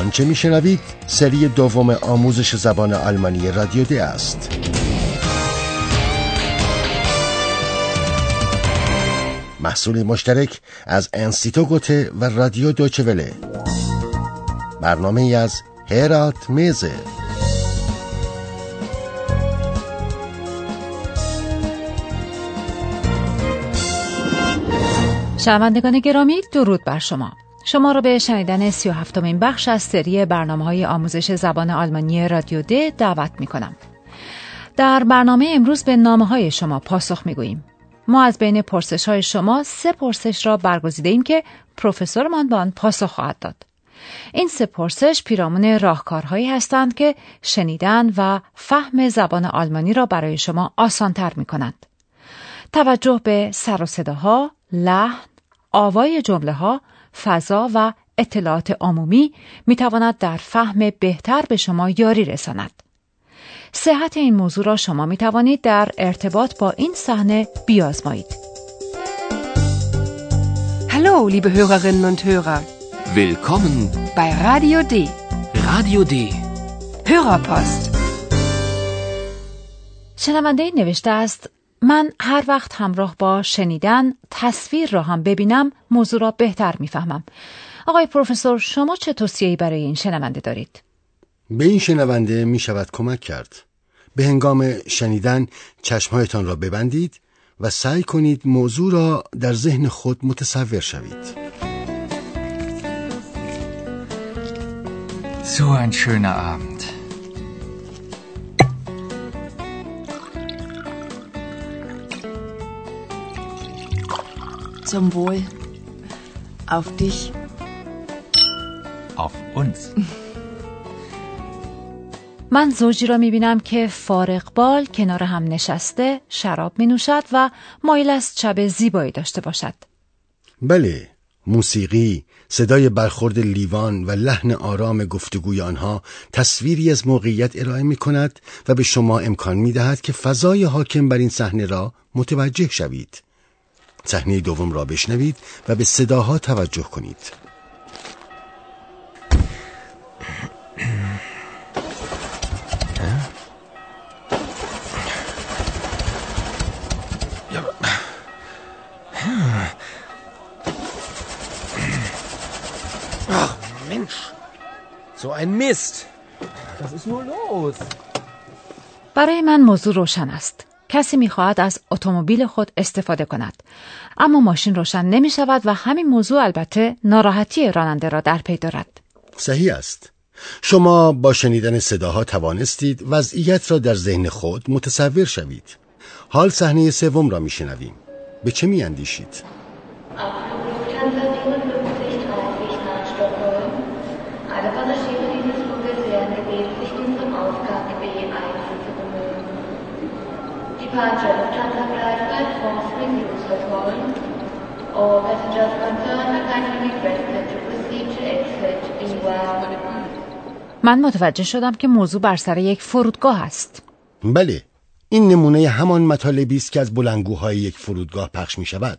آنچه میشنوید سری دوم آموزش زبان آلمانی رادیو دی است. محصول مشترک از انستیتو گوته و رادیو دویچه وله. برنامه ای از هرات میزه. شنوندگان گرامی، درود بر شما. شما را به شنیدن 37مین بخش از سری برنامه‌های آموزش زبان آلمانی رادیو د دعوت می‌کنم. در برنامه امروز به نامه‌های شما پاسخ می‌گوییم. ما از بین پرسش‌های شما 3 پرسش را برگزیده‌ایم که پروفسورمان به آن پاسخ خواهد داد. این 3 پرسش پیرامون راهکارهایی هستند که شنیدن و فهم زبان آلمانی را برای شما آسان‌تر می‌کنند. توجه به سر و صداها، لحن، آوای جمله‌ها، فضا و اطلاعات عمومی میتواند در فهم بهتر به شما یاری رساند. صحت این موضوع را شما میتوانید در ارتباط با این صحنه بیازمایید. Hallo liebe Hörerinnen und Hörer. Willkommen bei Radio D. Radio D. Hörerpost. شنونده نوشته است: من هر وقت همراه با شنیدن تصویر را هم ببینم موضوع را بهتر میفهمم. آقای پروفسور، شما چه توصیه‌ای برای این شنونده دارید؟ به این شنونده می شود کمک کرد. به هنگام شنیدن چشمهایتان را ببندید و سعی کنید موضوع را در ذهن خود متصور شوید. So ein schöner Abend. Zum Wohl. Auf dich. Auf uns. من زوجی را می‌بینم که فارغ‌بال کنار هم نشسته شراب می‌نوشد و مایل است شب زیبایی داشته باشد. بله، موسیقی، صدای برخورد لیوان و لحن آرام گفتگوی آنها تصویری از موقعیت ارائه می‌کند و به شما امکان می‌دهد که فضای حاکم بر این صحنه را متوجه شوید. صحنه دوم را بشنوید و به صداها توجه کنید. Ach Mensch, so ein Mist. Was ist nur los? برای من موضوع روشن است. کسی می‌خواهد از اتومبیل خود استفاده کند، اما ماشین روشن نمی‌شود و همین موضوع البته ناراحتی راننده را در پی دارد. صحیح است. شما با شنیدن صداها توانستید وضعیت را در ذهن خود متصور شوید. حال صحنه سوم را می‌شنویم. به چه می‌اندیشید؟ من متوجه شدم که موضوع بر سر یک فرودگاه است. بله، این نمونه همان مطالبی است که از بلندگوهای یک فرودگاه پخش می شود.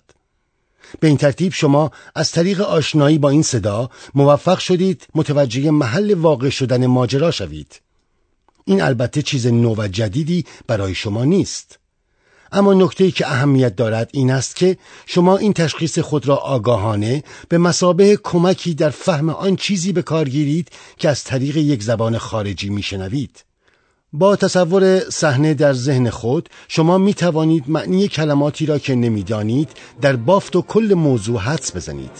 به این ترتیب شما از طریق آشنایی با این صدا موفق شدید متوجه محل واقع شدن ماجرا شوید. این البته چیز نو و جدیدی برای شما نیست، اما نکته‌ای که اهمیت دارد این است که شما این تشخیص خود را آگاهانه به مثابه کمکی در فهم آن چیزی به کار گیرید که از طریق یک زبان خارجی می‌شنوید. با تصور صحنه در ذهن خود شما می‌توانید معنی کلماتی را که نمی‌دانید در بافت و کل موضوع حدس بزنید.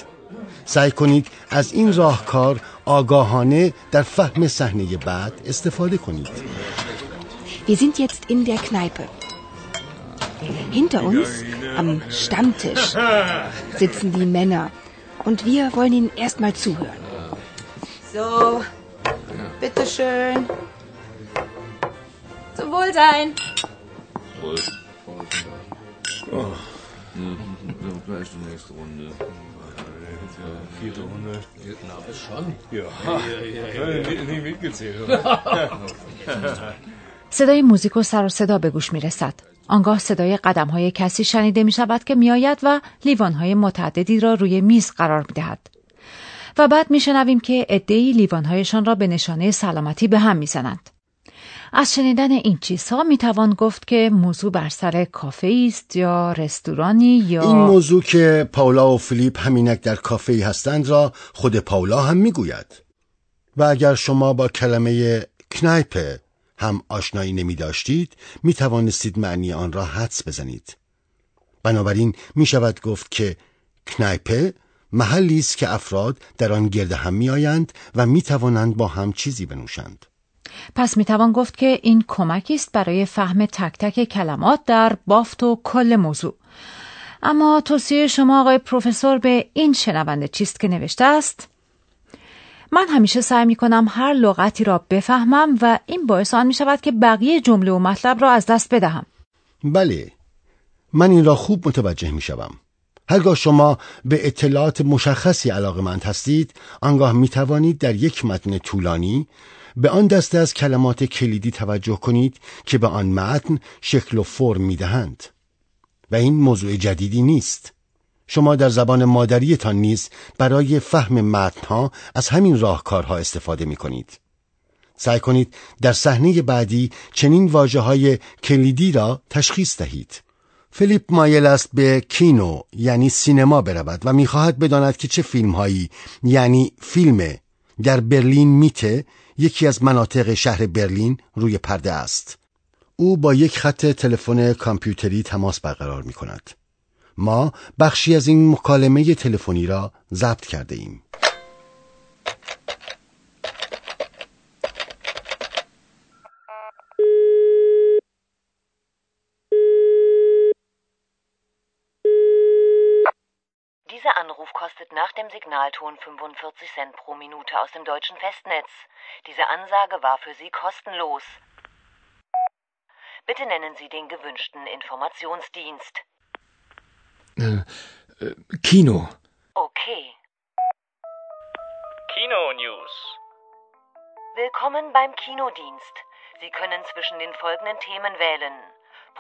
سعی کنید از این راهکار آگاهانه در فهم صحنه بعد استفاده کنید. Wir sind jetzt in der Kneipe. Hinter uns am Stammtisch sitzen die Männer und wir wollen ihnen erstmal zuhören. So, bitte schön. Zum Wohlsein. Oh. Vielleicht die nächste Runde. Vierte Runde. Na, bis schon. Ja, nie mitgezählt. صدای موزیک و سر و صدا به گوش می رسد. آنگاه صدای قدم های کسی شنیده می شود که می آید و لیوان های متعددی را روی میز قرار می دهد. و بعد میشنویم که عده‌ای لیوانهایشان را به نشانه سلامتی به هم میزنند. از شنیدن این چیزها میتوان گفت که موضوع بر سر کافه‌ای است یا رستورانی یا این موضوع که پاولا و فیلیپ همینک در کافه‌ای هستند را خود پاولا هم میگوید. و اگر شما با کلمه کنایپه هم آشنایی نمی‌داشتید، میتوانستید معنی آن را حدس بزنید. بنابراین میشود گفت که کنایپه محلی است که افراد در آن گرد هم میآیند و میتوانند با هم چیزی بنوشند. پس میتوان گفت که این کمکی است برای فهم تک تک کلمات در بافت و کل موضوع. اما توصیه شما آقای پروفسور به این شنونده چیست که نوشته است؟ من همیشه سعی میکنم هر لغتی را بفهمم و این باعث آن میشود که بقیه جمله و مطلب را از دست بدهم. بله، من این را خوب متوجه میشوم. هرگاه شما به اطلاعات مشخصی علاقه‌مند هستید، آنگاه میتوانید در یک متن طولانی به آن دسته از کلمات کلیدی توجه کنید که به آن متن شکل و فرم میدهند. و این موضوع جدیدی نیست. شما در زبان مادریتان نیز برای فهم متن‌ها از همین راهکارها استفاده می‌کنید. سعی کنید در صحنه بعدی چنین واژه‌های کلیدی را تشخیص دهید. فیلیپ مایل است به کینو یعنی سینما برود و می‌خواهد بداند که چه فیلم‌هایی یعنی فیلم در برلین میته یکی از مناطق شهر برلین روی پرده است. او با یک خط تلفن کامپیوتری تماس برقرار می‌کند. ما بخشی از این مکالمه تلفنی را ضبط کرده ایم. Dieser Anruf kostet nach dem Signalton 45 Cent pro Minute aus dem deutschen Festnetz. Diese Ansage war für Sie kostenlos. Bitte nennen Sie den gewünschten Informationsdienst. Kino. Okay. Kino News. Willkommen beim Kinodienst. Sie können zwischen den folgenden Themen wählen: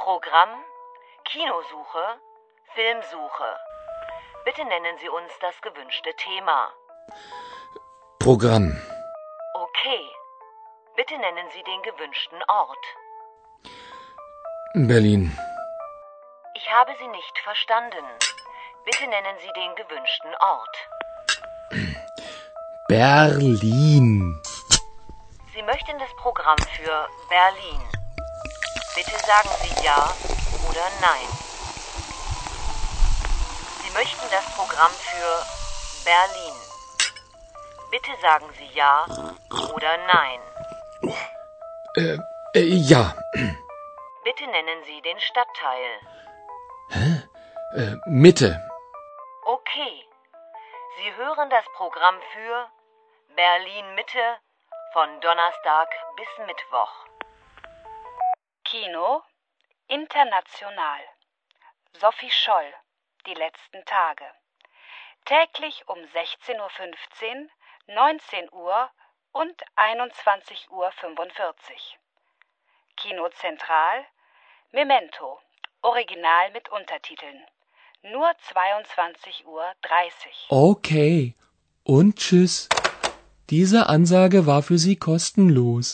Programm, Kinosuche, Filmsuche. Bitte nennen Sie uns das gewünschte Thema. Programm. Okay. Bitte nennen Sie den gewünschten Ort. Berlin. Ich habe Sie nicht verstanden. Bitte nennen Sie den gewünschten Ort. Berlin. Sie möchten das Programm für Berlin. Bitte sagen Sie ja oder nein. Sie möchten das Programm für Berlin. Bitte sagen Sie ja oder nein. Ja. Bitte nennen Sie den Stadtteil. Hä? Mitte. Okay. Sie hören das Programm für Berlin-Mitte von Donnerstag bis Mittwoch. Kino International. Sophie Scholl. Die letzten Tage. Täglich um 16:15 Uhr, 19 Uhr und 21:45 Uhr. Kino Zentral. Memento. Original mit Untertiteln. Nur 22:30 Uhr. Okay. Und tschüss. Diese Ansage war für Sie kostenlos.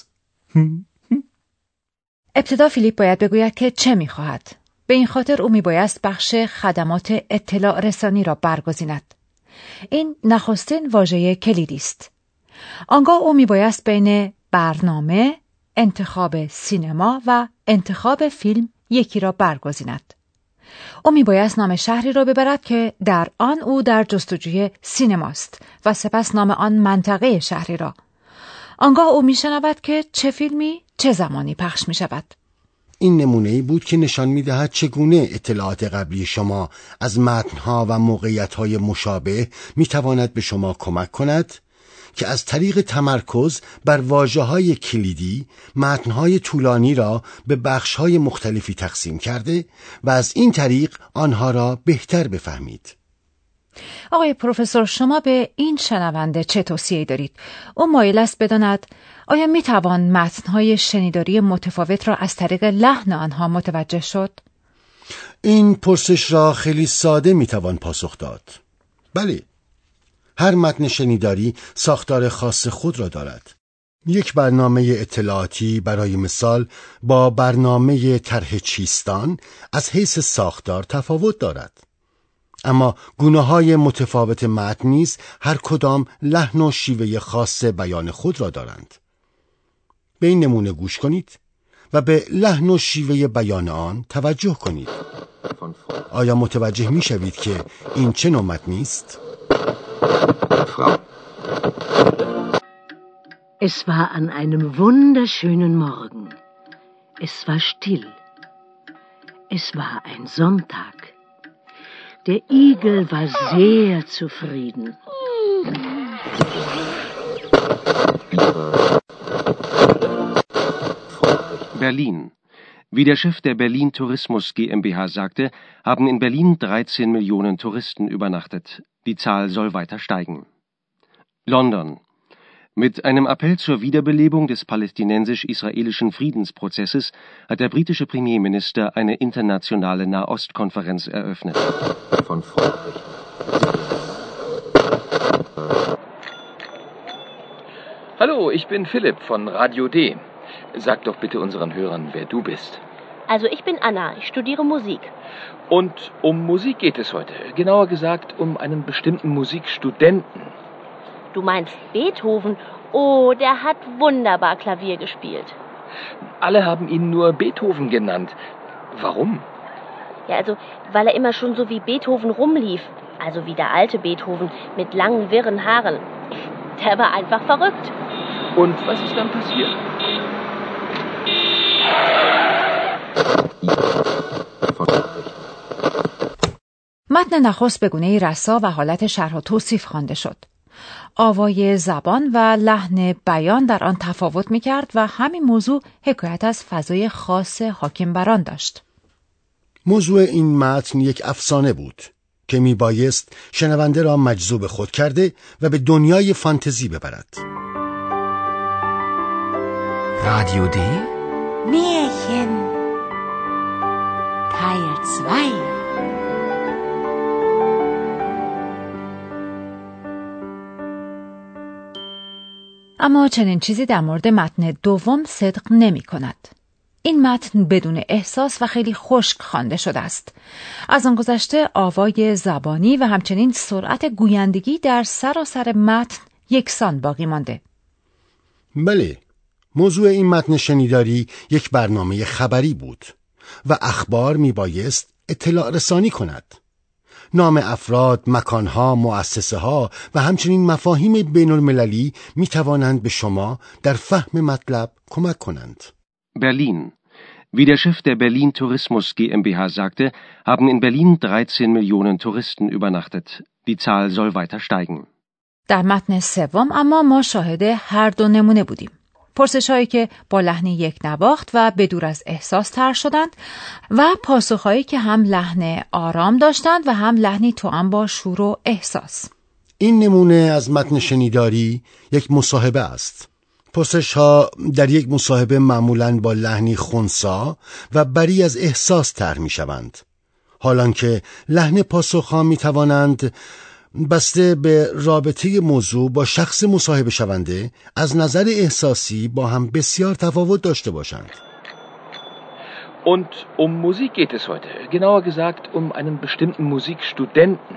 ابتدا فیلیپ باید بگوید که چه می‌خواهد. به این خاطر او می‌بایست بخش خدمات اطلاع رسانی را برگزیند. این نخستین واژه کلیدی است. آنگاه او می‌بایست بین برنامه، انتخاب سینما و انتخاب فیلم یکی را برگزیند. او میبایست نام شهری را ببرد که در آن او در جستجوی سینماست و سپس نام آن منطقه شهری را. آنگاه او میشنود که چه فیلمی چه زمانی پخش میشود. این نمونه‌ای بود که نشان میدهد چگونه اطلاعات قبلی شما از متنها و موقعیت‌های مشابه میتواند به شما کمک کند که از طریق تمرکز بر واژه‌های کلیدی متن‌های طولانی را به بخش‌های مختلفی تقسیم کرده و از این طریق آنها را بهتر بفهمید. آقای پروفسور، شما به این شنونده چه توصیه‌ای دارید؟ او مایل است بداند آیا می‌توان متن‌های شنیداری متفاوت را از طریق لحن آنها متوجه شد؟ این پرسش را خیلی ساده می‌توان پاسخ داد. بله. هر متن شنیداری ساختار خاص خود را دارد. یک برنامه اطلاعاتی برای مثال با برنامه طرح چیستان از حیث ساختار تفاوت دارد. اما گونه‌های متفاوت متن نیز هر کدام لحن و شیوه خاص بیان خود را دارند. به این نمونه گوش کنید و به لحن و شیوه بیان آن توجه کنید. آیا متوجه می‌شوید که این چه نوع متنی است؟ Es war an einem wunderschönen Morgen. Es war still. Es war ein Sonntag. Der Igel war sehr zufrieden. Berlin. Wie der Chef der Berlin-Tourismus GmbH sagte, haben in Berlin 13 Millionen Touristen übernachtet. Die Zahl soll weiter steigen. London. Mit einem Appell zur Wiederbelebung des palästinensisch-israelischen Friedensprozesses hat der britische Premierminister eine internationale Nahostkonferenz eröffnet. Hallo, ich bin Philipp von Radio D. Sag doch bitte unseren Hörern, wer du bist. Also ich bin Anna, ich studiere Musik. Und um Musik geht es heute. Genauer gesagt um einen bestimmten Musikstudenten. Du meinst Beethoven? Oh, der hat wunderbar Klavier gespielt. Alle haben ihn nur Beethoven genannt. Warum? Ja, also, weil er immer schon so wie Beethoven rumlief. Also wie der alte Beethoven mit langen, wirren Haaren. Der war einfach verrückt. Und was ist dann passiert? متن نخست به گونه‌ای رسا و حالت شرح و توصیف خوانده شد. آوای زبان و لحن بیان در آن تفاوت می‌کرد و همین موضوع حکایت از فضای خاص حاکم بر آن داشت. موضوع این متن یک افسانه بود که میبایست شنونده را مجذوب خود کرده و به دنیای فانتزی ببرد. رادیو دی مärchen Teil 2. اما چنین چیزی در مورد متن دوم صدق نمی کند. این متن بدون احساس و خیلی خشک خوانده شده است. از آن گذشته آوای زبانی و همچنین سرعت گویندگی در سراسر متن یکسان باقی مانده. بله، موضوع این متن شنیداری یک برنامه خبری بود و اخبار می بایست اطلاع رسانی کند. نام افراد، مکانها، مؤسسه‌ها و همچنین مفاهیم بین‌المللی می توانند به شما در فهم مطلب کمک کنند. برلین. Wie der Chef der Berlin-Tourismus GmbH sagte, haben in Berlin 13 Millionen Touristen übernachtet. Die Zahl soll weiter steigen. در متن سوم اما ما شاهد هر دو نمونه بودیم. پرسش‌هایی که با لحن یک نواخت و بدور از احساس طرح شدند و پاسخ‌هایی که هم لحن آرام داشتند و هم لحنی توأم با شور و احساس. این نمونه از متن شنیداری یک مصاحبه است. پرسش‌ها در یک مصاحبه معمولاً با لحنی خنثا و بری از احساس طرح می‌شوند. حالانکه لحن پاسخ‌ها می‌توانند بسته به رابطه موضوع با شخص مصاحبه شونده از نظر احساسی با هم بسیار تفاوت داشته باشند. Und um Musik geht es heute. Genauer gesagt um einen bestimmten Musikstudenten.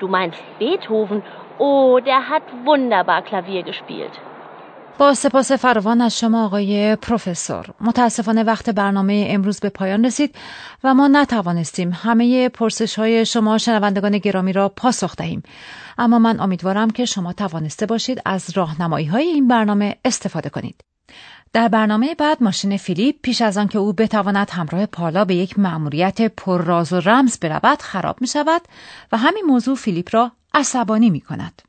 Du meinst Beethoven? Oh, der hat wunderbar Klavier gespielt. با سپاس فراوان از شما آقای پروفسور. متاسفانه وقت برنامه امروز به پایان رسید و ما نتوانستیم همه پرسش‌های شما شنوندگان گرامی را پاسخ دهیم. اما من امیدوارم که شما توانسته باشید از راهنمایی‌های این برنامه استفاده کنید. در برنامه بعد ماشین فیلیپ پیش از آن که او بتواند همراه پالا به یک مأموریت پر راز و رمز برود خراب می‌شود و همین موضوع فیلیپ را عصبانی می‌کند.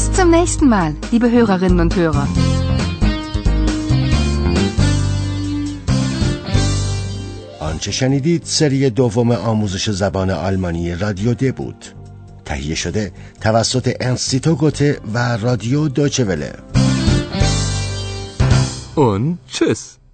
Bis zum nächsten Mal, liebe Hörerinnen und Hörer. آنچه شنیدید سری دوم آموزش زبان آلمانی رادیو دی بود. تهیه شده توسط انستیتو گوته و رادیو دویچه وله. Und tschüss.